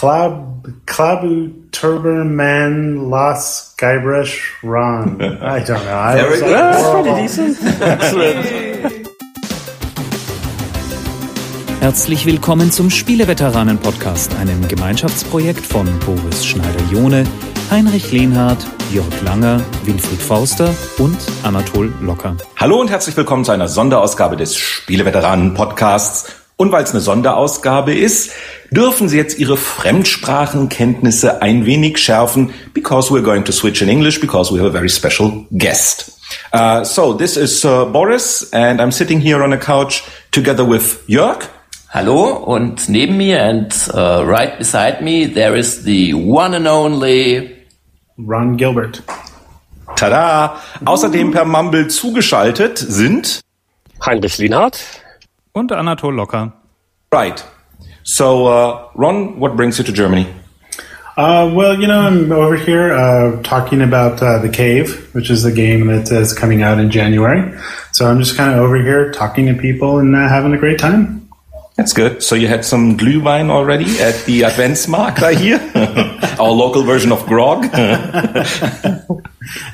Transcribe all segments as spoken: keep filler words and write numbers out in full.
Klab, Klabautermann, Las Guybrush, Ron. I don't know. I Very was good. Like, That's pretty decent. Excellent. Herzlich willkommen zum Spieleveteranen-Podcast, einem Gemeinschaftsprojekt von Boris Schneider-Johne, Heinrich Lenhardt, Jörg Langer, Winfried Forster und Anatol Locker. Hallo und herzlich willkommen zu einer Sonderausgabe des Spieleveteranen-Podcasts. Und weil es eine Sonderausgabe ist, dürfen Sie jetzt Ihre Fremdsprachenkenntnisse ein wenig schärfen, because we're going to switch in English, because we have a very special guest. Uh, so, this is uh, Boris, and I'm sitting here on a couch together with Jörg. Hallo, und neben mir and uh, right beside me, there is the one and only Ron Gilbert. Tada! Mm. Außerdem per Mumble zugeschaltet sind Heinrich Lenhardt und Anatol Locker. Right. So, uh, Ron, what brings you to Germany? Uh, well, you know, I'm over here uh, talking about uh, The Cave, which is the game that is coming out in January. So I'm just kind of over here talking to people and uh, having a great time. That's good. So you had some Glühwein already at the Adventsmarkt, I hear? Our local version of grog?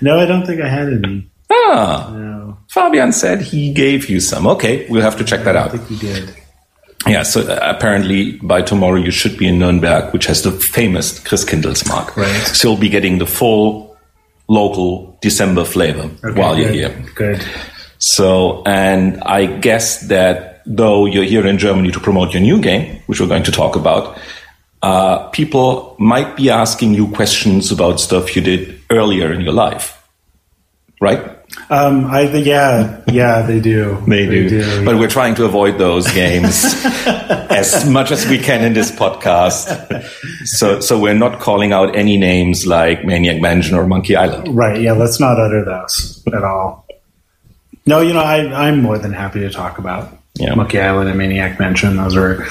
No, I don't think I had any. Ah, no. Fabian said he gave you some. Okay, we'll have to check that out. I think he did. Yeah, so apparently by tomorrow you should be in Nürnberg, which has the famous Christkindlesmarkt. Right. So you'll be getting the full local December flavor okay, while you're good, here. Good. So, and I guess that though you're here in Germany to promote your new game, which we're going to talk about, uh, people might be asking you questions about stuff you did earlier in your life. Right? Um, I think, yeah, yeah, they do. they, they do. do but yeah. We're trying to avoid those games as much as we can in this podcast. So, so we're not calling out any names like Maniac Mansion or Monkey Island. Right. Yeah. Let's not utter those at all. No, you know, I, I'm more than happy to talk about yeah. Monkey Island and Maniac Mansion. Those are,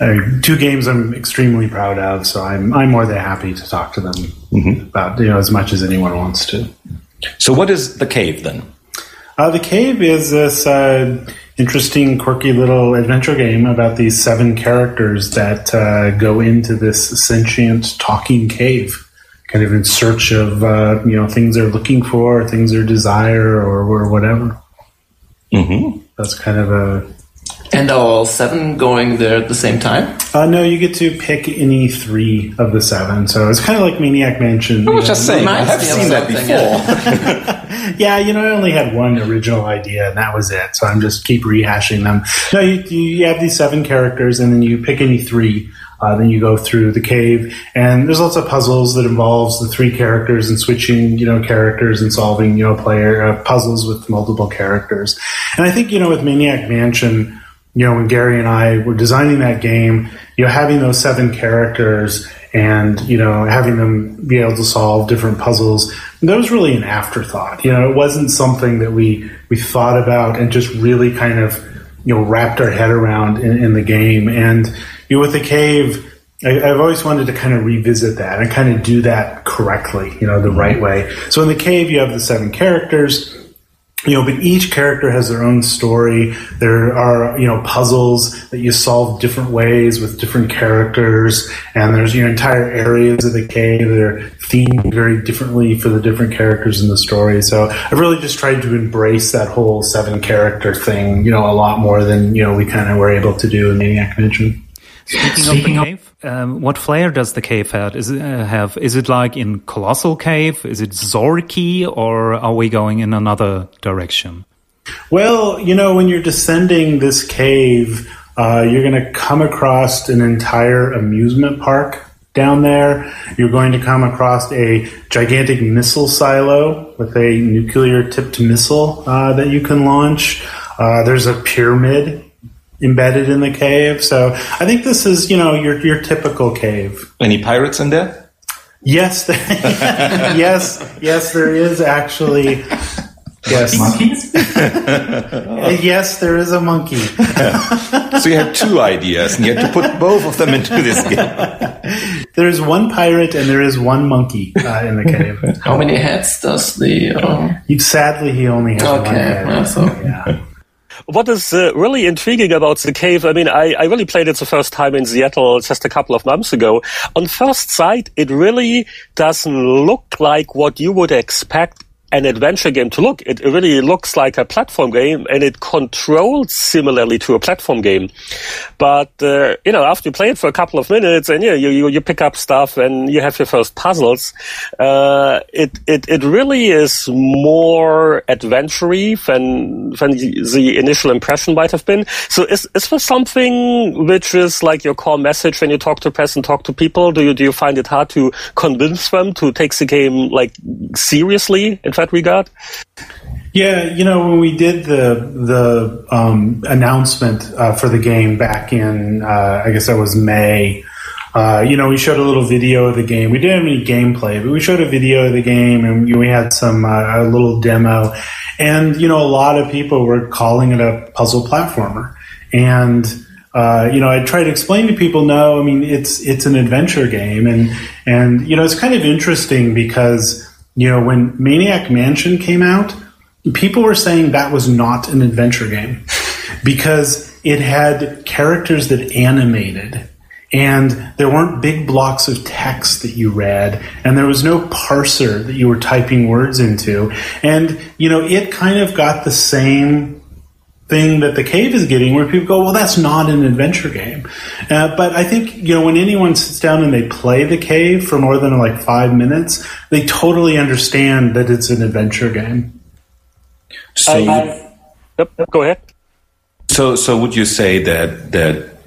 are two games I'm extremely proud of. So I'm, I'm more than happy to talk to them mm-hmm. about, you know, as much as anyone wants to. So what is The Cave, then? Uh, the Cave is this uh, interesting, quirky little adventure game about these seven characters that uh, go into this sentient, talking cave, kind of in search of uh, you know things they're looking for, or things they desire, or, or whatever. Mm-hmm. That's kind of a... And are all seven going there at the same time? Uh, no, you get to pick any three of the seven. So it's kind of like Maniac Mansion. I was just know, saying, I have seen that before. Yeah, you know, I only had one original idea, and that was it. So I'm just keep rehashing them. No, you, you have these seven characters, and then you pick any three. Uh, then you go through the cave, and there's lots of puzzles that involves the three characters and switching, you know, characters and solving, you know, player uh, puzzles with multiple characters. And I think, you know, with Maniac Mansion, you know, when Gary and I were designing that game, you know, having those seven characters and, you know, having them be able to solve different puzzles, that was really an afterthought. You know, it wasn't something that we, we thought about and just really kind of, you know, wrapped our head around in, in the game. And, you know, with The Cave, I, I've always wanted to kind of revisit that and kind of do that correctly, you know, the right way. So in The Cave, you have the seven characters. You know, but each character has their own story. There are, you know, puzzles that you solve different ways with different characters. And there's, you know, entire areas of the cave that are themed very differently for the different characters in the story. So I've really just tried to embrace that whole seven character thing, you know, a lot more than, you know, we kind of were able to do in Maniac Mansion. Speaking, Speaking of the cave, um, what flair does the cave have? Is it, uh, have? Is it like in Colossal Cave? Is it Zorky, or are we going in another direction? Well, you know, when you're descending this cave, uh, you're going to come across an entire amusement park down there. You're going to come across a gigantic missile silo with a nuclear-tipped missile uh, that you can launch. Uh, there's a pyramid embedded in the cave. So I think this is, you know, your your typical cave. Any pirates in there? Yes. There, yes. Yes, there is actually. Yes. Monkeys? Yes, there is a monkey. Yeah. So you had two ideas, and you had to put both of them into this game. There is one pirate, and there is one monkey uh, in the cave. How many heads does the... Um... Sadly, he only has okay, one head. Okay, so, yeah. What is uh, really intriguing about The Cave, I mean, I, I really played it the first time in Seattle just a couple of months ago. On first sight, it really doesn't look like what you would expect an adventure game to look. It really looks like a platform game, and it controls similarly to a platform game. But, uh, you know, after you play it for a couple of minutes and, yeah, you, you, you pick up stuff and you have your first puzzles, uh, it, it, it really is more adventure-y than, than the initial impression might have been. So is, is there something which is like your core message when you talk to press and talk to people? Do you, do you find it hard to convince them to take the game, like, seriously? That regard? Yeah, you know, when we did the the um, announcement uh, for the game back in, uh, I guess that was May, uh, you know, we showed a little video of the game. We didn't have any gameplay, but we showed a video of the game, and we had some uh, a little demo. And, you know, a lot of people were calling it a puzzle platformer. And, uh, you know, I tried to explain to people, no, I mean, it's it's an adventure game. And, and you know, it's kind of interesting because... You know, when Maniac Mansion came out, people were saying that was not an adventure game because it had characters that animated and there weren't big blocks of text that you read and there was no parser that you were typing words into. And, you know, it kind of got the same thing that The Cave is getting where people go, well, that's not an adventure game. Uh, but I think, you know, when anyone sits down and they play The Cave for more than like five minutes, they totally understand that it's an adventure game. So, um, I, yep, yep, go ahead. So, so would you say that that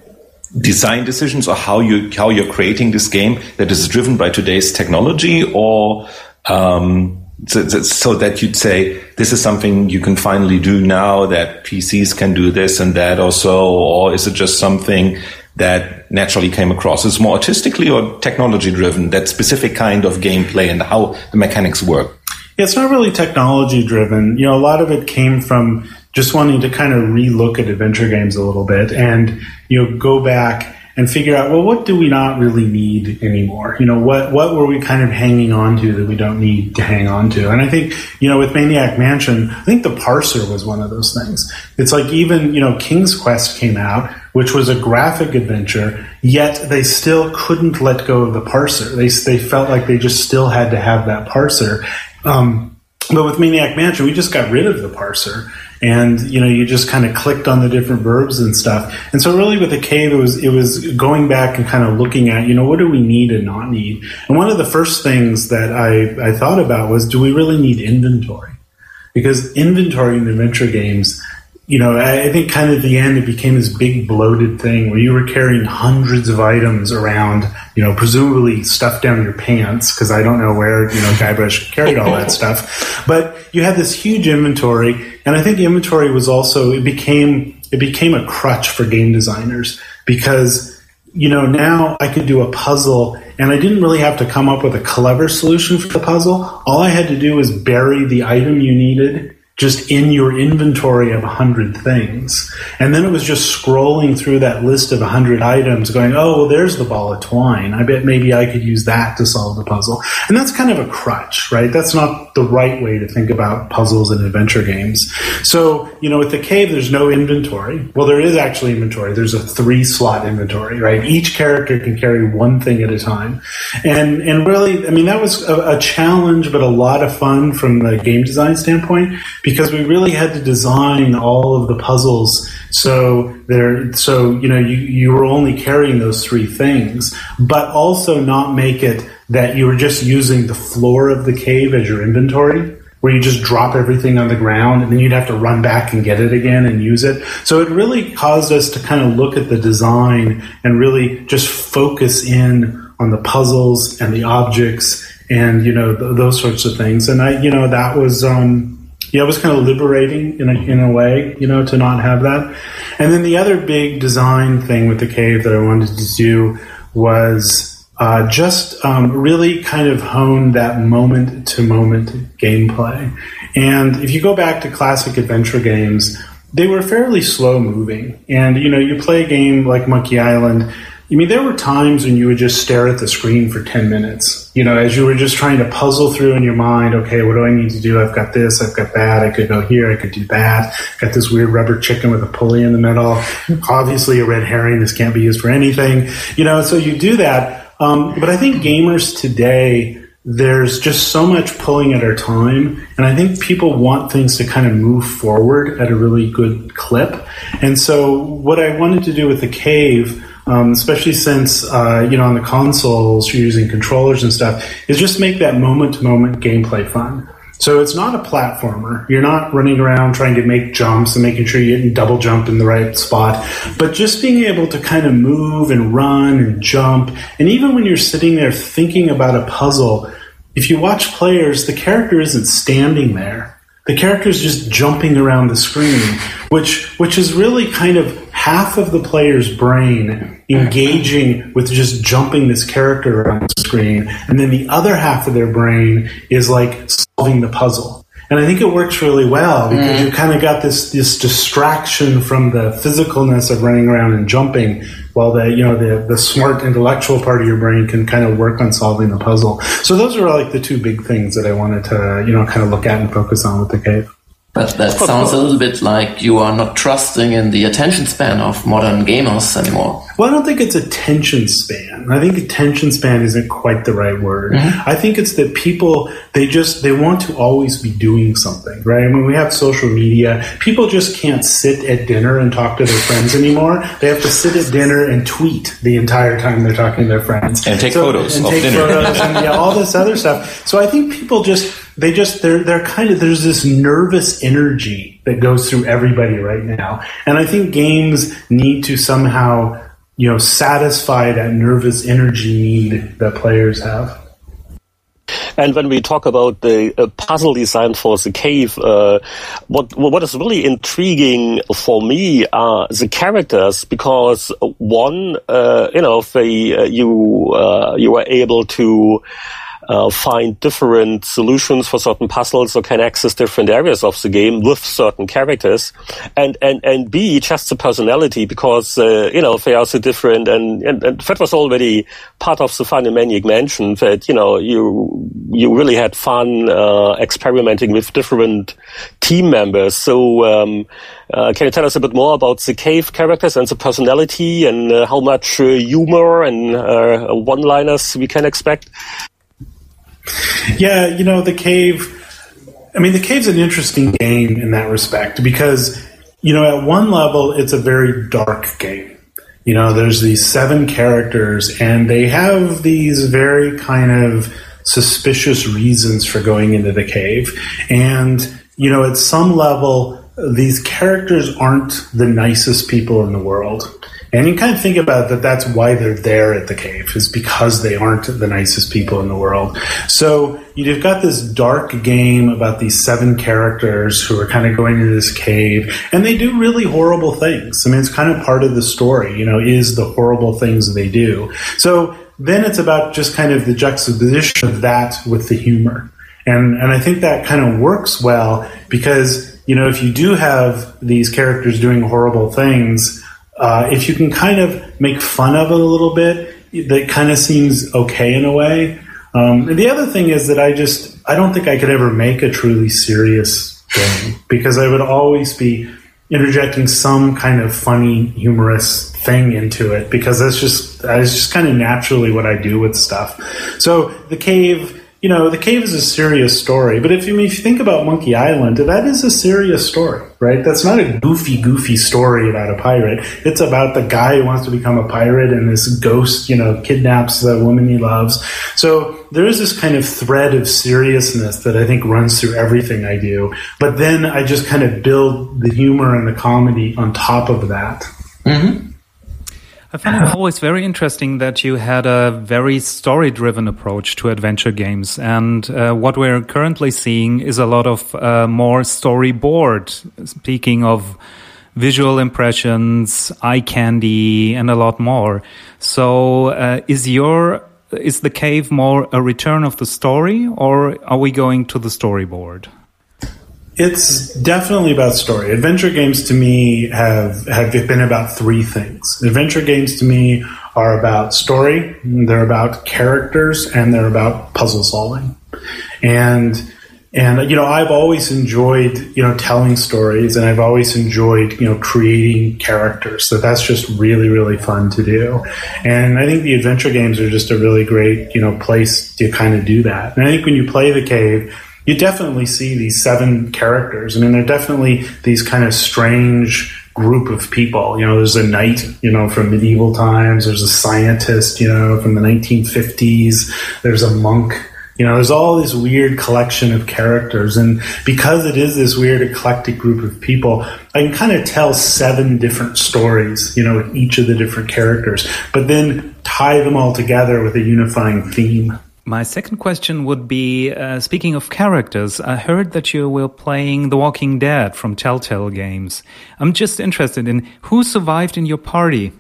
design decisions or how you how you're creating this game that is driven by today's technology, or um, So, so that you'd say this is something you can finally do now that P Cs can do this and that or so, or is it just something that naturally came across? Is it more artistically or technology-driven, that specific kind of gameplay and how the mechanics work? Yeah, it's not really technology-driven. You know, a lot of it came from just wanting to kind of relook at adventure games a little bit and, you know, go back and figure out, well, what do we not really need anymore? You know, what what were we kind of hanging on to that we don't need to hang on to? And I think, you know, with Maniac Mansion, I think the parser was one of those things. It's like even, you know, King's Quest came out, which was a graphic adventure, yet they still couldn't let go of the parser. They they felt like they just still had to have that parser. Um, but with Maniac Mansion, we just got rid of the parser. And, you know, you just kind of clicked on the different verbs and stuff. And so really with The Cave, it was it was going back and kind of looking at, you know, what do we need and not need? And one of the first things that I, I thought about was, do we really need inventory? Because inventory in adventure games, you know, I, I think kind of at the end it became this big bloated thing where you were carrying hundreds of items around, you know, presumably stuffed down your pants, because I don't know where, you know, Guybrush carried all that stuff. But you had this huge inventory. And I think inventory was also, it became it became a crutch for game designers because, you know, now I could do a puzzle and I didn't really have to come up with a clever solution for the puzzle. All I had to do was bury the item you needed just in your inventory of one hundred things. And then it was just scrolling through that list of one hundred items going, oh, well, there's the ball of twine. I bet maybe I could use that to solve the puzzle. And that's kind of a crutch, right? That's not the right way to think about puzzles and adventure games. So, you know, with The Cave, there's no inventory. Well, there is actually inventory. There's a three-slot inventory, right? Each character can carry one thing at a time. And and really, I mean, that was a, a challenge, but a lot of fun from the game design standpoint, because we really had to design all of the puzzles so there, so you know you, you were only carrying those three things, but also not make it that you were just using the floor of the cave as your inventory, where you just drop everything on the ground and then you'd have to run back and get it again and use it. So it really caused us to kind of look at the design and really just focus in on the puzzles and the objects and you know th- those sorts of things. And I, you know, that was. Um, Yeah, it was kind of liberating in a, in a way, you know, to not have that. And then the other big design thing with The Cave that I wanted to do was uh, just um, really kind of hone that moment-to-moment gameplay. And if you go back to classic adventure games, they were fairly slow-moving. And, you know, you play a game like Monkey Island, I mean, there were times when you would just stare at the screen for ten minutes, you know, as you were just trying to puzzle through in your mind, okay, what do I need to do? I've got this, I've got that, I could go here, I could do that, got this weird rubber chicken with a pulley in the middle, obviously a red herring, this can't be used for anything, you know, so you do that. Um, but I think gamers today, there's just so much pulling at our time, and I think people want things to kind of move forward at a really good clip. And so what I wanted to do with The Cave, Um, especially since, uh, you know, on the consoles, you're using controllers and stuff, is just make that moment-to-moment gameplay fun. So it's not a platformer. You're not running around trying to make jumps and making sure you didn't double jump in the right spot. But just being able to kind of move and run and jump. And even when you're sitting there thinking about a puzzle, if you watch players, the character isn't standing there. The character's just jumping around the screen, which which is really kind of half of the player's brain engaging with just jumping this character around the screen, and then the other half of their brain is like solving the puzzle. And I think it works really well because mm. you kind of got this this distraction from the physicalness of running around and jumping, while the you know the the smart intellectual part of your brain can kind of work on solving the puzzle. So those are like the two big things that I wanted to you know kind of look at and focus on with The Cave. But that sounds a little bit like you are not trusting in the attention span of modern gamers anymore. Well, I don't think it's attention span. I think attention span isn't quite the right word. Mm-hmm. I think it's that people, they just, they want to always be doing something, right? I mean, we have social media. People just can't sit at dinner and talk to their friends anymore. They have to sit at dinner and tweet the entire time they're talking to their friends. And take so, photos and of take dinner. Photos and yeah, all this other stuff. So I think people just... They just, they're, they're kind of, there's this nervous energy that goes through everybody right now. And I think games need to somehow, you know, satisfy that nervous energy need that players have. And when we talk about the uh, puzzle design for The Cave, uh, what what is really intriguing for me are the characters, because one, uh, you know, if they, uh, you, uh, you are able to Uh, find different solutions for certain puzzles or can access different areas of the game with certain characters, and and and B, just the personality, because uh, you know they are so different, and, and and that was already part of the fun in Maniac Mansion, that you know you you really had fun uh, experimenting with different team members. So um, uh, can you tell us a bit more about The Cave characters and the personality, and uh, how much uh, humor and uh, one-liners we can expect? Yeah, you know, The Cave, I mean, The Cave's an interesting game in that respect because, you know, at one level, it's a very dark game. You know, there's these seven characters, and they have these very kind of suspicious reasons for going into the cave. And, you know, at some level, these characters aren't the nicest people in the world. And you kind of think about that, that's why they're there at the cave, is because they aren't the nicest people in the world. So you've got this dark game about these seven characters who are kind of going into this cave, and they do really horrible things. I mean, it's kind of part of the story, you know, is the horrible things they do. So then it's about just kind of the juxtaposition of that with the humor. And, and I think that kind of works well because, you know, if you do have these characters doing horrible things, Uh, if you can kind of make fun of it a little bit, that kind of seems okay in a way. Um, and the other thing is that I just, I don't think I could ever make a truly serious game because I would always be interjecting some kind of funny, humorous thing into it because that's just, that's just kind of naturally what I do with stuff. So The Cave... You know, The Cave is a serious story, but if you, if you think about Monkey Island, that is a serious story, right? That's not a goofy, goofy story about a pirate. It's about the guy who wants to become a pirate and this ghost, you know, kidnaps the woman he loves. So there is this kind of thread of seriousness that I think runs through everything I do. But then I just kind of build the humor and the comedy on top of that. Mm-hmm. I found it always very interesting that you had a very story-driven approach to adventure games. And uh, what we're currently seeing is a lot of uh, more storyboard, speaking of visual impressions, eye candy, and a lot more. So uh, is your is The Cave more a return of the story, or are we going to the storyboard? It's definitely about story. Adventure games to me have, have been about three things. Adventure games to me are about story, they're about characters, and they're about puzzle solving. And and you know, I've always enjoyed, you know, telling stories, and I've always enjoyed, you know, creating characters. So that's just really, really fun to do. And I think the adventure games are just a really great, you know, place to kind of do that. And I think when you play The Cave, you definitely see these seven characters. I mean, they're definitely these kind of strange group of people. You know, there's a knight, you know, from medieval times. There's a scientist, you know, from the nineteen fifties. There's a monk. You know, there's all this weird collection of characters. And because it is this weird eclectic group of people, I can kind of tell seven different stories, you know, with each of the different characters, but then tie them all together with a unifying theme. My second question would be, uh, speaking of characters, I heard that you were playing The Walking Dead from Telltale Games. I'm just interested in who survived in your party.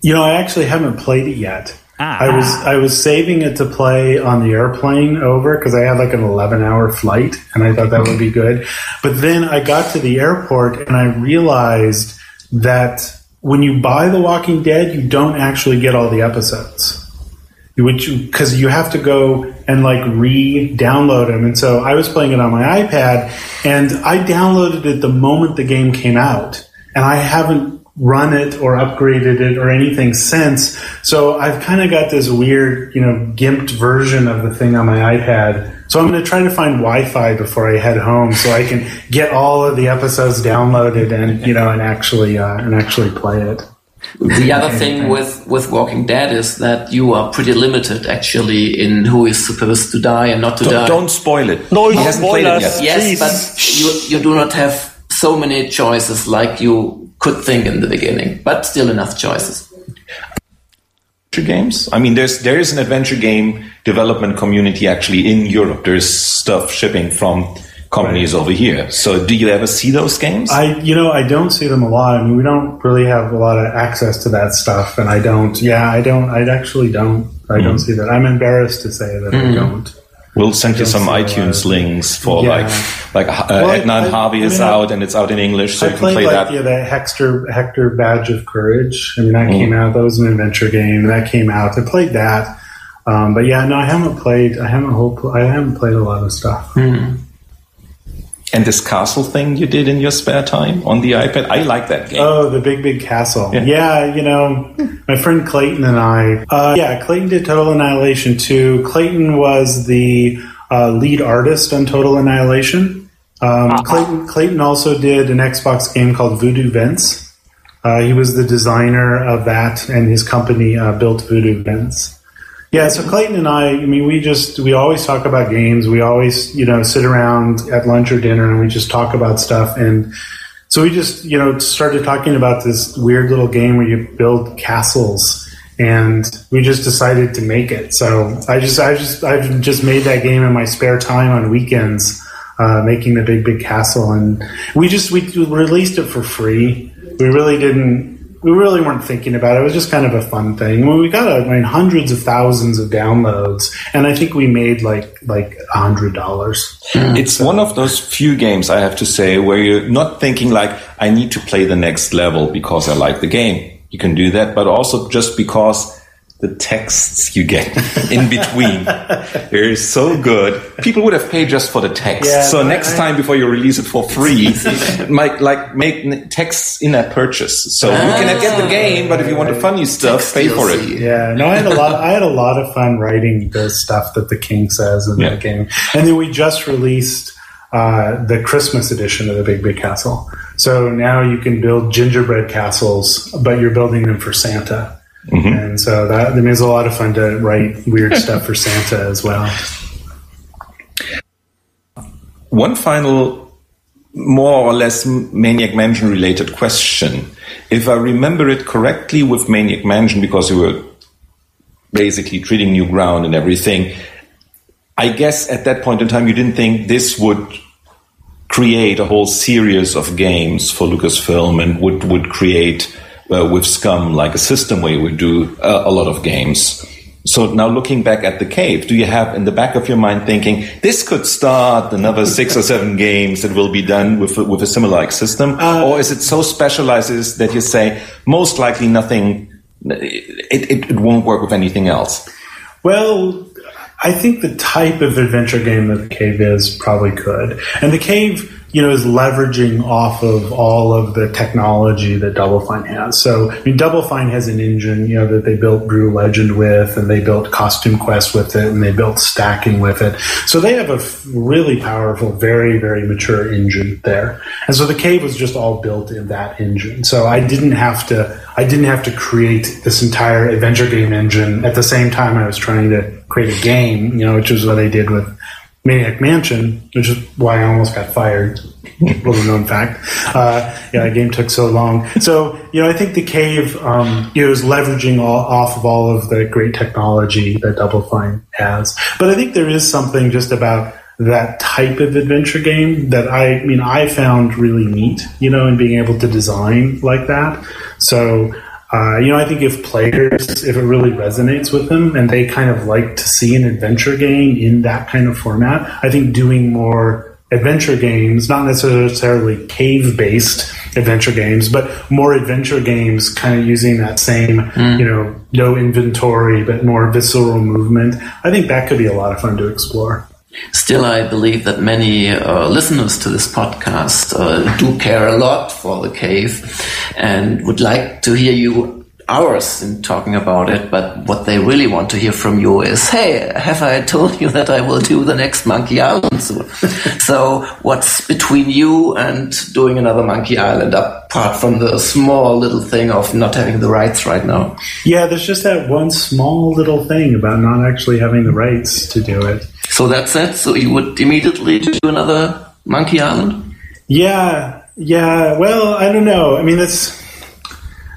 You know, I actually haven't played it yet. Ah. I was I was saving it to play on the airplane over because I had like an eleven-hour flight, and I thought that would be good. But then I got to the airport, and I realized that when you buy The Walking Dead, you don't actually get all the episodes. Which, because you have to go and like re-download them. And so I was playing it on my iPad, and I downloaded it the moment the game came out, and I haven't run it or upgraded it or anything since. So I've kind of got this weird, you know, gimped version of the thing on my iPad. So I'm going to try to find Wi-Fi before I head home, so I can get all of the episodes downloaded and, you know, and actually uh, and actually play it. The other thing with, with Walking Dead is that you are pretty limited, actually, in who is supposed to die and not to don't, die. Don't spoil it. No, you haven't played it yet. Yes, but you, you do not have so many choices like you could think in the beginning, but still enough choices. Adventure games? I mean, there's there is an adventure game development community, actually, in Europe. There's stuff shipping from companies over here. So do you ever see those games? I, you know, I don't see them a lot. I mean, we don't really have a lot of access to that stuff, and I don't, yeah, I don't, I actually don't, I mm. don't see that. I'm embarrassed to say that mm. I don't. We'll send you some iTunes links for yeah. like, like uh, well, Edna and Harvey is I mean, out, and it's out in English, so I you can play like, that. Yeah, that Hector, Hector Badge of Courage. I mean, that mm. came out, that was an adventure game, that came out. I played that. Um, but yeah, no, I haven't played, I haven't, whole, I haven't played a lot of stuff. Mm. And this castle thing you did in your spare time on the iPad, I like that game. Oh, the Big Big Castle. Yeah, yeah, you know, my friend Clayton and I, uh, yeah, Clayton did Total Annihilation two. Clayton was the uh, lead artist on Total Annihilation. Um, uh-huh. Clayton, Clayton also did an Xbox game called Voodoo Vince. Uh, he was the designer of that, and his company uh, built Voodoo Vince. Yeah, so Clayton and I, I mean, we just, we always talk about games. We always, you know, sit around at lunch or dinner, and we just talk about stuff. And so we just, you know, started talking about this weird little game where you build castles, and we just decided to make it. So I just, I just, I've just made that game in my spare time on weekends, uh, making the Big Big Castle. And we just, we released it for free. We really didn't. We really weren't thinking about it. It was just kind of a fun thing. Well, we got I mean, hundreds of thousands of downloads, and I think we made like like one hundred dollars. Yeah. It's so. One of those few games, I have to say, where you're not thinking like, I need to play the next level because I like the game. You can do that, but also just because the texts you get in between are so good. People would have paid just for the text. Yeah, so next I, time before you release it for free, make, like make texts in that purchase. So ah, you cannot get the game, but if you want the funny stuff, pay for it. Yeah, no, I had a lot. I had a lot of fun writing the stuff that the king says in yeah. that game. And then we just released uh, the Christmas edition of the Big Big Castle. So now you can build gingerbread castles, but you're building them for Santa. Mm-hmm. And so that I mean, it's a lot of fun to write weird stuff for Santa as well. One final, more or less Maniac Mansion related question. If I remember it correctly with Maniac Mansion, because we were basically treating new ground and everything, I guess at that point in time you didn't think this would create a whole series of games for Lucasfilm and would, would create... Uh, with Scum, like a system where we do uh, a lot of games. So now looking back at The Cave, do you have in the back of your mind thinking, this could start another six or seven games that will be done with, with a similar like system? Uh, or is it so specialized that you say, most likely nothing it, it, it won't work with anything else. Well, I think the type of adventure game that The Cave is probably could. And The Cave, you know, is leveraging off of all of the technology that Double Fine has. So, I mean, Double Fine has an engine, you know, that they built Brew Legend with, and they built Costume Quest with it, and they built Stacking with it. So they have a really powerful, very, very mature engine there. And so The Cave was just all built in that engine. So I didn't have to, I didn't have to create this entire adventure game engine at the same time I was trying to create a game, you know, which is what I did with Maniac Mansion, which is why I almost got fired. Little known fact. Uh, yeah, the game took so long. So, you know, I think The Cave um, you know, is leveraging all, off of all of the great technology that Double Fine has. But I think there is something just about that type of adventure game that I, I mean, I found really neat, you know, in being able to design like that. So, Uh, you know, I think if players, if it really resonates with them and they kind of like to see an adventure game in that kind of format, I think doing more adventure games, not necessarily cave-based adventure games, but more adventure games kind of using that same, mm. you know, no inventory, but more visceral movement, I think that could be a lot of fun to explore. Still, I believe that many uh, listeners to this podcast uh, do care a lot for The Cave and would like to hear you hours in talking about it. But what they really want to hear from you is, hey, have I told you that I will do the next Monkey Island soon? So what's between you and doing another Monkey Island, apart from the small little thing of not having the rights right now? Yeah, there's just that one small little thing about not actually having the rights to do it. So that's it? So you would immediately do another Monkey Island? Yeah, yeah. Well, I don't know. I mean, it's,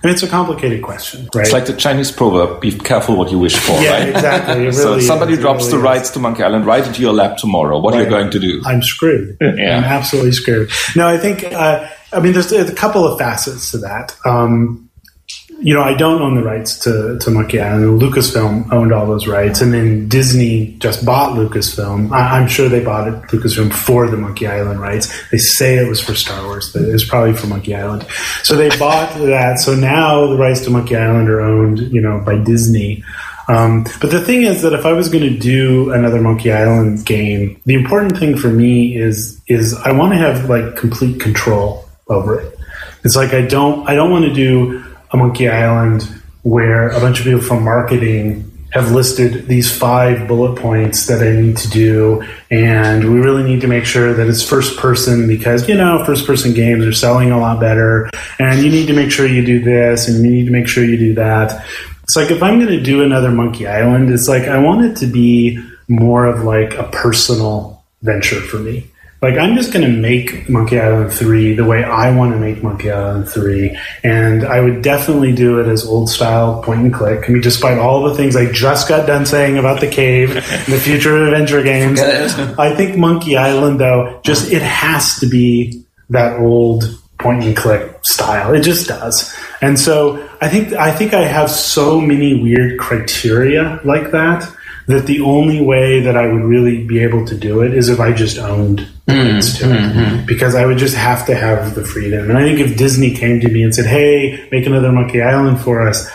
I mean, it's a complicated question, right? It's like the Chinese proverb, be careful what you wish for, yeah, right? Exactly. Really so if somebody is, drops really the rights is. to Monkey Island right into your lap tomorrow, what right. are you going to do? I'm screwed. Yeah. I'm absolutely screwed. No, I think, uh, I mean, there's a couple of facets to that. Um You know, I don't own the rights to, to Monkey Island. Lucasfilm owned all those rights, and then Disney just bought Lucasfilm. I, I'm sure they bought it, Lucasfilm, for the Monkey Island rights. They say it was for Star Wars, but it was probably for Monkey Island. So they bought that. So now the rights to Monkey Island are owned, you know, by Disney. Um, but the thing is that if I was going to do another Monkey Island game, the important thing for me is is I want to have like complete control over it. It's like I don't I don't want to do a Monkey Island where a bunch of people from marketing have listed these five bullet points that I need to do, and we really need to make sure that it's first person because, you know, first person games are selling a lot better, and you need to make sure you do this, and you need to make sure you do that. It's like if I'm going to do another Monkey Island, it's like I want it to be more of like a personal venture for me. Like, I'm just going to make Monkey Island three the way I want to make Monkey Island three. And I would definitely do it as old-style point-and-click. I mean, despite all the things I just got done saying about The Cave and the future of adventure games, I think Monkey Island, though, just it has to be that old point-and-click style. It just does. And so I think I think I have so many weird criteria like that that the only way that I would really be able to do it is if I just owned the rights to mm-hmm. it. Because I would just have to have the freedom. And I think if Disney came to me and said, hey, make another Monkey Island for us,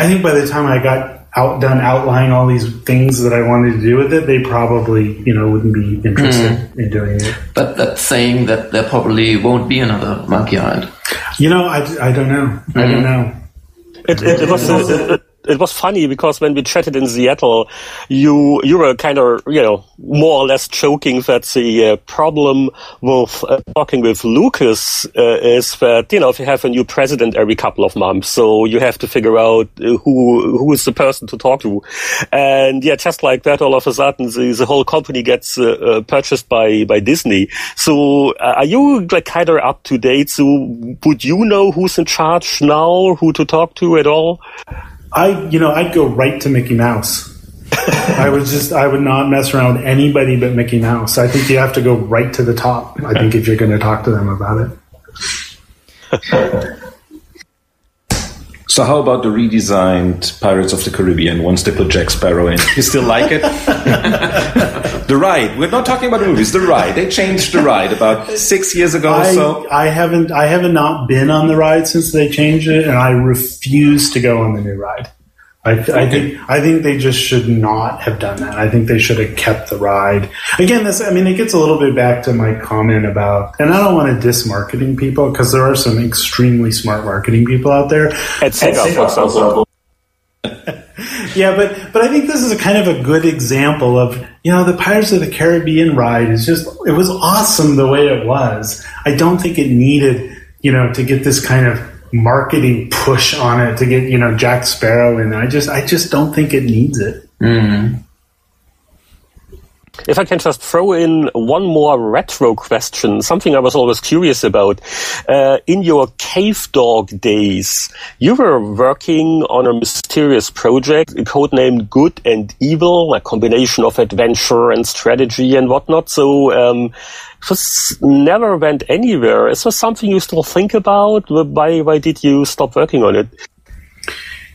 I think by the time I got out done outlining all these things that I wanted to do with it, they probably, you know, wouldn't be interested mm. in doing it. But that's saying that there probably won't be another Monkey Island. You know, I, I don't know. Mm-hmm. I don't know. It, it, it was... It, it, It was funny because when we chatted in Seattle, you you were kind of, you know, more or less joking that the uh, problem with uh, talking with Lucas uh, is that, you know, if you have a new president every couple of months, so you have to figure out uh, who who is the person to talk to. And yeah, just like that, all of a sudden, the, the whole company gets uh, uh, purchased by, by Disney. So uh, are you like, kind of up to date? So would you know who's in charge now, who to talk to at all? I, you know, I'd go right to Mickey Mouse. I would just, I would not mess around with anybody but Mickey Mouse. I think you have to go right to the top, I think, if you're going to talk to them about it. So how about the redesigned Pirates of the Caribbean once they put Jack Sparrow in? You still like it? The ride. We're not talking about the movies. The ride. They changed the ride about six years ago I, or so. I haven't I haven't not been on the ride since they changed it, and I refuse to go on the new ride. I, okay. I think I think they just should not have done that. I think they should have kept the ride. Again, this I mean, it gets a little bit back to my comment about, and I don't want to diss marketing people because there are some extremely smart marketing people out there. At Sega, yeah, but but I think this is a kind of a good example of, you know, the Pirates of the Caribbean ride is just, it was awesome the way it was. I don't think it needed, you know, to get this kind of marketing push on it to get, you know, Jack Sparrow in. I just I just don't think it needs it. Mm-hmm. If I can just throw in one more retro question, something I was always curious about. Uh, in your Cave Dog days, you were working on a mysterious project codenamed Good and Evil, a combination of adventure and strategy and whatnot. So um, it was never went anywhere. Is there something you still think about? Why, why did you stop working on it?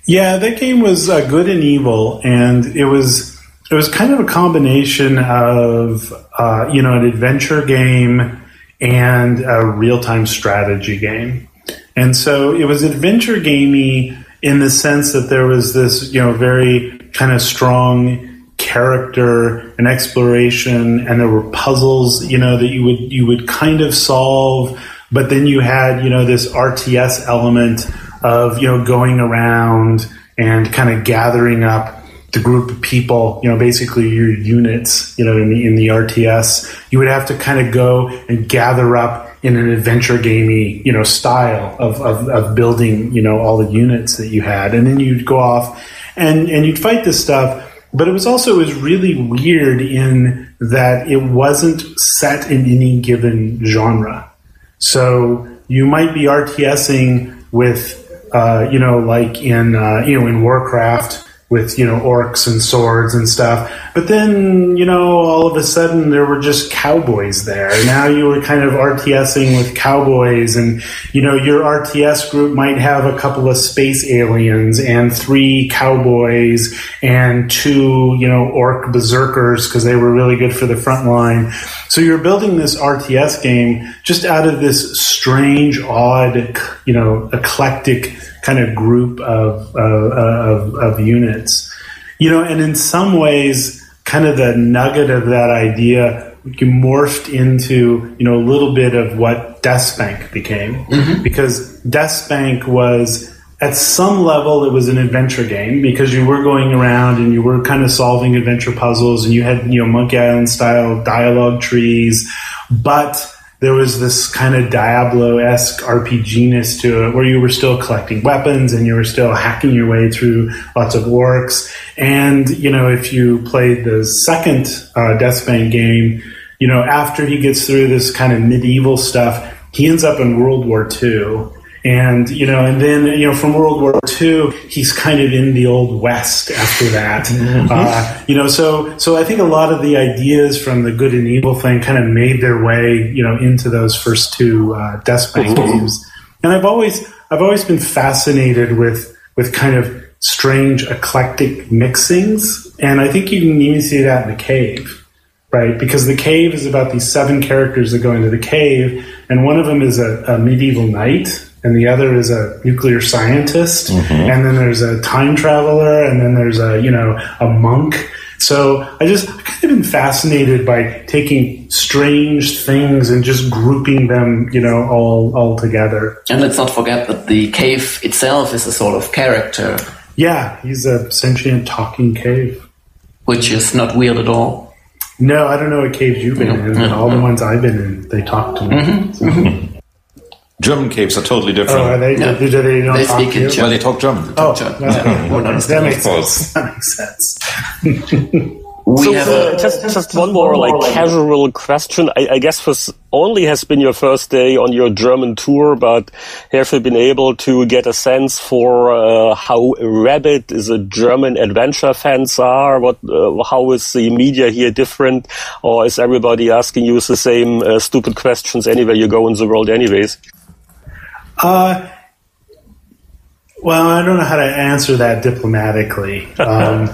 Yeah, that game was uh, Good and Evil, and it was... It was kind of a combination of, uh, you know, an adventure game and a real-time strategy game. And so it was adventure gamey in the sense that there was this, you know, very kind of strong character and exploration, and there were puzzles, you know, that you would you would kind of solve, but then you had, you know, this R T S element of, you know, going around and kind of gathering up the group of people, you know, basically your units, you know, in the, in the R T S, you would have to kind of go and gather up in an adventure gamey, you know, style of, of, of building, you know, all the units that you had. And then you'd go off and, and you'd fight this stuff. But it was also, it was really weird in that it wasn't set in any given genre. So you might be RTSing with, uh, you know, like in, uh, you know, in Warcraft, with, you know, orcs and swords and stuff. But then, you know, all of a sudden there were just cowboys there. Now you were kind of RTSing with cowboys, and, you know, your R T S group might have a couple of space aliens and three cowboys and two, you know, orc berserkers because they were really good for the front line. So you're building this R T S game just out of this strange, odd, you know, eclectic kind of group of, uh, of of units, you know, and in some ways, kind of the nugget of that idea morphed into, you know, a little bit of what DeathSpank became, mm-hmm. because DeathSpank was, at some level, it was an adventure game because you were going around and you were kind of solving adventure puzzles, and you had, you know, Monkey Island style dialogue trees, but there was this kind of Diablo-esque R P G-ness to it where you were still collecting weapons and you were still hacking your way through lots of orcs. And, you know, if you played the second uh, DeathSpank game, you know, after he gets through this kind of medieval stuff, he ends up in World War Two. And, you know, and then, you know, from World War Two, he's kind of in the Old West after that. Mm-hmm. uh, you know, so so I think a lot of the ideas from the Good and Evil thing kind of made their way, you know, into those first two uh, DeathSpank games. And I've always I've always been fascinated with with kind of strange eclectic mixings, and I think you can even see that in the Cave. Right, because the Cave is about these seven characters that go into the cave, and one of them is a, a medieval knight, and the other is a nuclear scientist, mm-hmm. and then there's a time traveler, and then there's a, you know, a monk. So I just I've kind of been fascinated by taking strange things and just grouping them, you know, all all together. And let's not forget that the cave itself is a sort of character. Yeah, he's a sentient talking cave, which is not weird at all. No, I don't know what caves you've been mm-hmm. in, but all the ones I've been in, they talk to me. Mm-hmm. So. Mm-hmm. German caves are totally different. Oh, are they? Yeah. Do, do they don't they talk to you? Well, they talk German. They talk oh, German. No, no, no, no, no, that makes sense. That makes sense. We so, have uh, a, just, just, just one more, like, more casual question. I, I guess this only has been your first day on your German tour, but have you been able to get a sense for uh, how rabid the German adventure fans are? What, uh, how is the media here different? Or is everybody asking you the same uh, stupid questions anywhere you go in the world anyways? Uh, Well, I don't know how to answer that diplomatically. Um,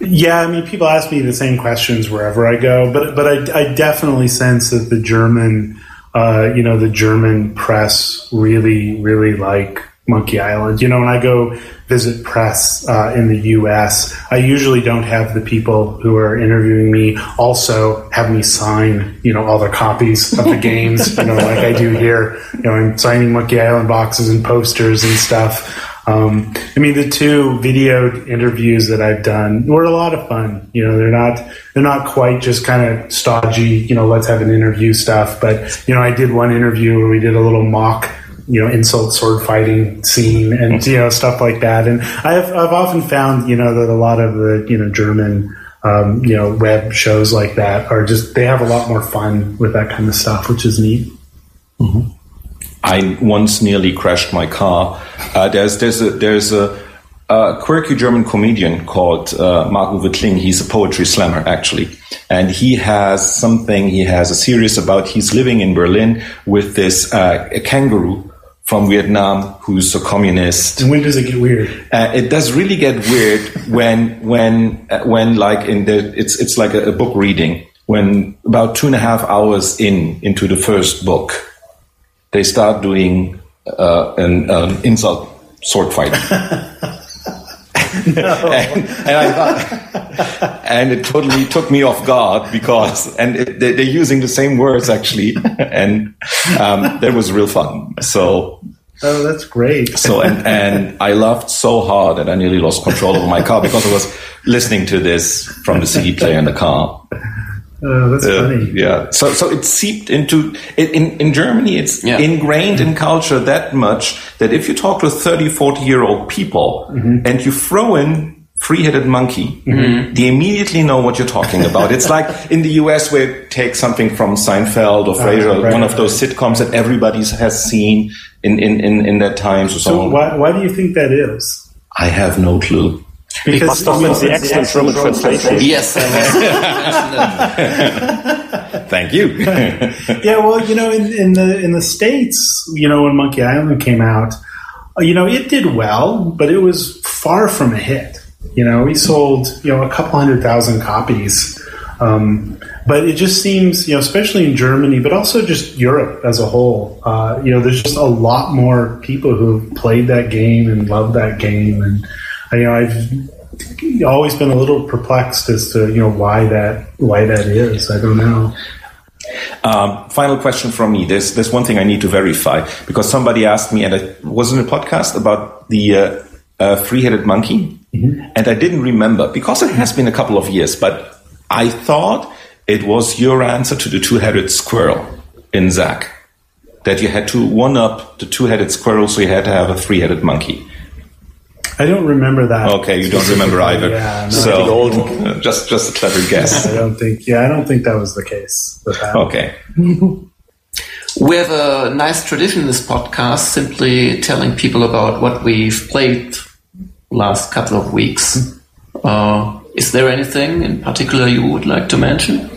yeah, I mean, people ask me the same questions wherever I go, but but I, I definitely sense that the German, uh, you know, the German press really, really like Monkey Island. You know, when I go visit press uh, in the U S, I usually don't have the people who are interviewing me also have me sign, you know, all the copies of the games, you know, like I do here. You know, I'm signing Monkey Island boxes and posters and stuff. Um, I mean, the two video interviews that I've done were a lot of fun. You know, they're not they're not quite just kind of stodgy, you know, let's have an interview stuff. But, you know, I did one interview where we did a little mock, you know, insult sword fighting scene and, you know, stuff like that. And I've, I've often found, you know, that a lot of the, you know, German, um, you know, web shows like that are just, they have a lot more fun with that kind of stuff, which is neat. Mm-hmm. I once nearly crashed my car. Uh, there's, there's a, there's a, a quirky German comedian called, uh, Marc-Uwe Kling. He's a poetry slammer, actually. And he has something, he has a series about, he's living in Berlin with this, uh, a kangaroo from Vietnam, who's a communist. And when does it get weird? Uh, it does really get weird when, when, uh, when like in the, it's, it's like a, a book reading when about two and a half hours in, into the first book, they start doing, uh, an, um, insult sword fighting. No. and, and I thought, and it totally took me off guard because, and it, they, they're using the same words actually, and um, that was real fun. So, oh, that's great. So, and and I laughed so hard that I nearly lost control of my car because I was listening to this from the C D player in the car. Oh, that's uh, funny. Yeah. So, so it seeped into it, in in Germany. It's yeah. ingrained in culture that much that if you talk to thirty, forty year old people mm-hmm. and you throw in three-headed monkey, mm-hmm. they immediately know what you're talking about. It's like in the U S where you take something from Seinfeld or Frasier, oh, right, one of those sitcoms that everybody has seen in in in, in their times. So, so why why do you think that is? I have no clue. Because it was the excellent Roman translation. Yes. Thank you. Yeah, well, you know, in, in the in the States, you know, when Monkey Island came out, you know, it did well, but it was far from a hit. You know, we sold, you know, a couple hundred thousand copies. Um, but it just seems, you know, especially in Germany, but also just Europe as a whole, uh, you know, there's just a lot more people who played that game and loved that game. And you know, I've always been a little perplexed as to, you know, why that why that is. I don't know. Um, final question from me. There's there's one thing I need to verify because somebody asked me, and it was in a podcast about the uh, uh, three-headed monkey, mm-hmm. and I didn't remember because it has been a couple of years. But I thought it was your answer to the two-headed squirrel in Zack, that you had to one up the two-headed squirrel, so you had to have a three-headed monkey. I don't remember that. Okay, you don't remember either. Yeah, no, so old, uh, just just a clever guess. I don't think. Yeah, I don't think that was the case. Okay. We have a nice tradition in this podcast, simply telling people about what we've played last couple of weeks. Uh, is there anything in particular you would like to mention?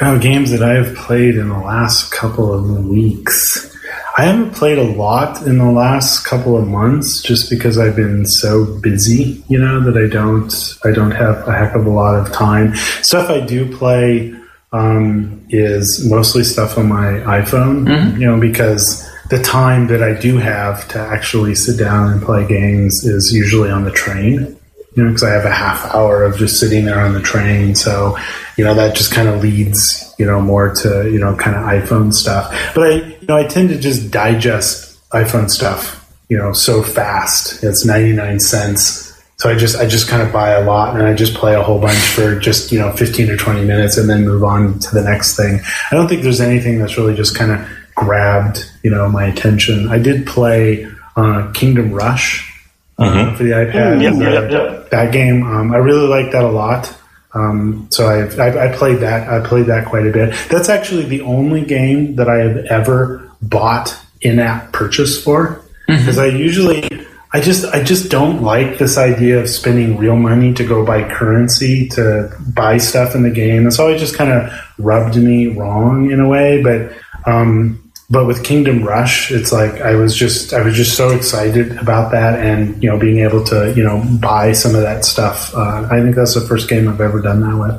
Oh, games that I have played in the last couple of weeks. I haven't played a lot in the last couple of months just because I've been so busy, you know, that I don't I don't have a heck of a lot of time. Stuff I do play um, is mostly stuff on my iPhone, mm-hmm. you know, because the time that I do have to actually sit down and play games is usually on the train, you know, because I have a half hour of just sitting there on the train. So, you know, that just kind of leads, you know, more to, you know, kind of iPhone stuff. But I, you know, I tend to just digest iPhone stuff, you know, so fast. It's ninety-nine cents. So I just, I just kind of buy a lot and I just play a whole bunch for just, you know, fifteen or twenty minutes and then move on to the next thing. I don't think there's anything that's really just kind of grabbed, you know, my attention. I did play uh, Kingdom Rush. Mm-hmm. For the iPad, mm, yep, yep, yep. That game, um, I really like that a lot. Um, so I've, I've, I played that. I played that quite a bit. That's actually the only game that I have ever bought in-app purchase for, because mm-hmm. I usually, I just, I just don't like this idea of spending real money to go buy currency to buy stuff in the game. It's always just kind of rubbed me wrong in a way, but. Um, But with Kingdom Rush, it's like I was just I was just so excited about that, and you know, being able to you know buy some of that stuff. Uh, I think that's the first game I've ever done that with.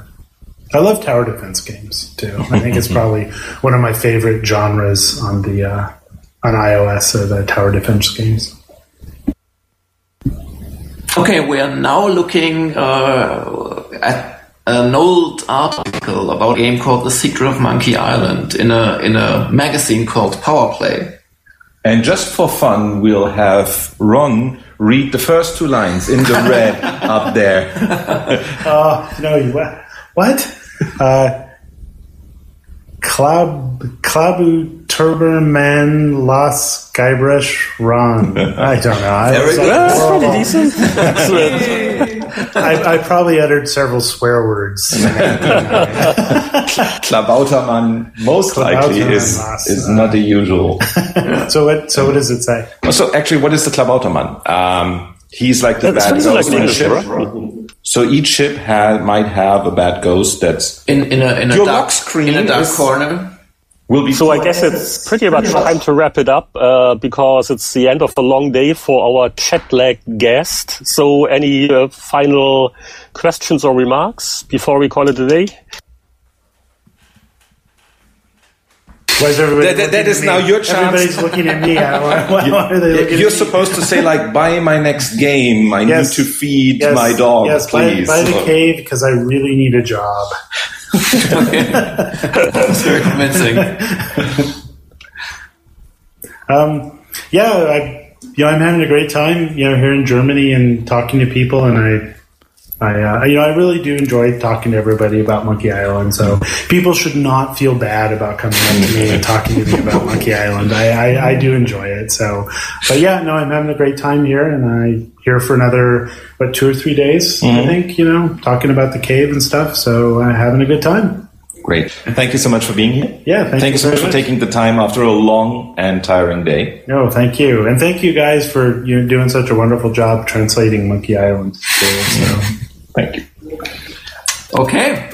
I love tower defense games too. I think it's probably one of my favorite genres on the uh, on iOS are the tower defense games. Okay, we are now looking uh, at an old article about a game called The Secret of Monkey Island in a in a magazine called Power Play. And just for fun, we'll have Ron read the first two lines in the red up there. Oh, uh, no, you what? Uh, Klab, Klabautermann, Las Guybrush, Ron. I don't know. I there was, like, that's pretty decent. Excellent. I, I probably uttered several swear words. Klabautermann most likely is is not the usual. So what so what does it say? So actually, what is the Klabautermann? Um, he's like the that's bad ghost like on a ship. Right? So each ship had might have a bad ghost that's in in a in a dark screen in a dark corner. Will be so I guess it's pretty much time to wrap it up uh, because it's the end of a long day for our chat lag guest. So any uh, final questions or remarks before we call it a day? That, that, that is now your chance. Everybody's looking at me. Why, why, why are they looking You're at me? Supposed to say, like, buy my next game. I yes, need to feed yes, my dog, yes, please. Buy, buy The Cave because I really need a job. Okay. That was very convincing. Um, yeah, I, you know, I'm having a great time, you know, here in Germany and talking to people, and I... I, uh, you know, I really do enjoy talking to everybody about Monkey Island, so people should not feel bad about coming up to me and talking to me about Monkey Island. I, I, I do enjoy it, so. But yeah, no, I'm having a great time here, and I'm here for another, what, two or three days, mm-hmm. I think, you know, talking about the cave and stuff, so uh, having a good time. Great. And thank you so much for being here. Yeah, thank, thank you, you so much for taking the time after a long and tiring day. No, thank you. And thank you guys for you know, doing such a wonderful job translating Monkey Island. So, so. Thank you. Okay.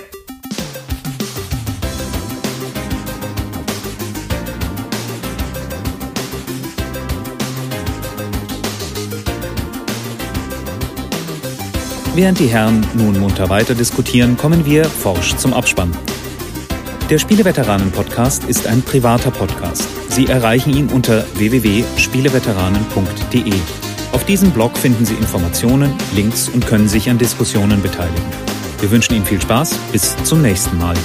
Während die Herren nun munter weiter diskutieren, kommen wir forsch zum Abspann. Der Spieleveteranen-Podcast ist ein privater Podcast. Sie erreichen ihn unter w w w punkt spieleveteranen punkt d e. Auf diesem Blog finden Sie Informationen, Links und können sich an Diskussionen beteiligen. Wir wünschen Ihnen viel Spaß. Bis zum nächsten Mal.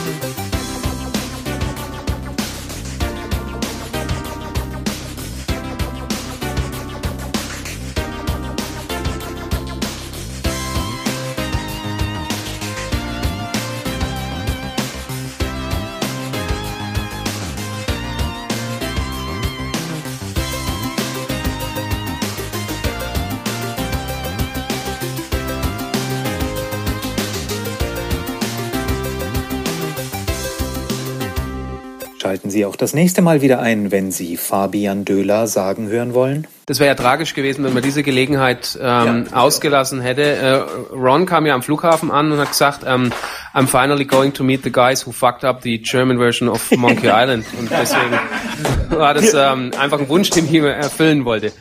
Schalten Sie auch das nächste Mal wieder ein, wenn Sie Fabian Döhler sagen hören wollen. Das wäre ja tragisch gewesen, wenn man diese Gelegenheit ähm, ja, ausgelassen hätte. Äh, Ron kam ja am Flughafen an und hat gesagt, um, I'm finally going to meet the guys who fucked up the German version of Monkey Island. Und deswegen war das ähm, einfach ein Wunsch, den ich erfüllen wollte.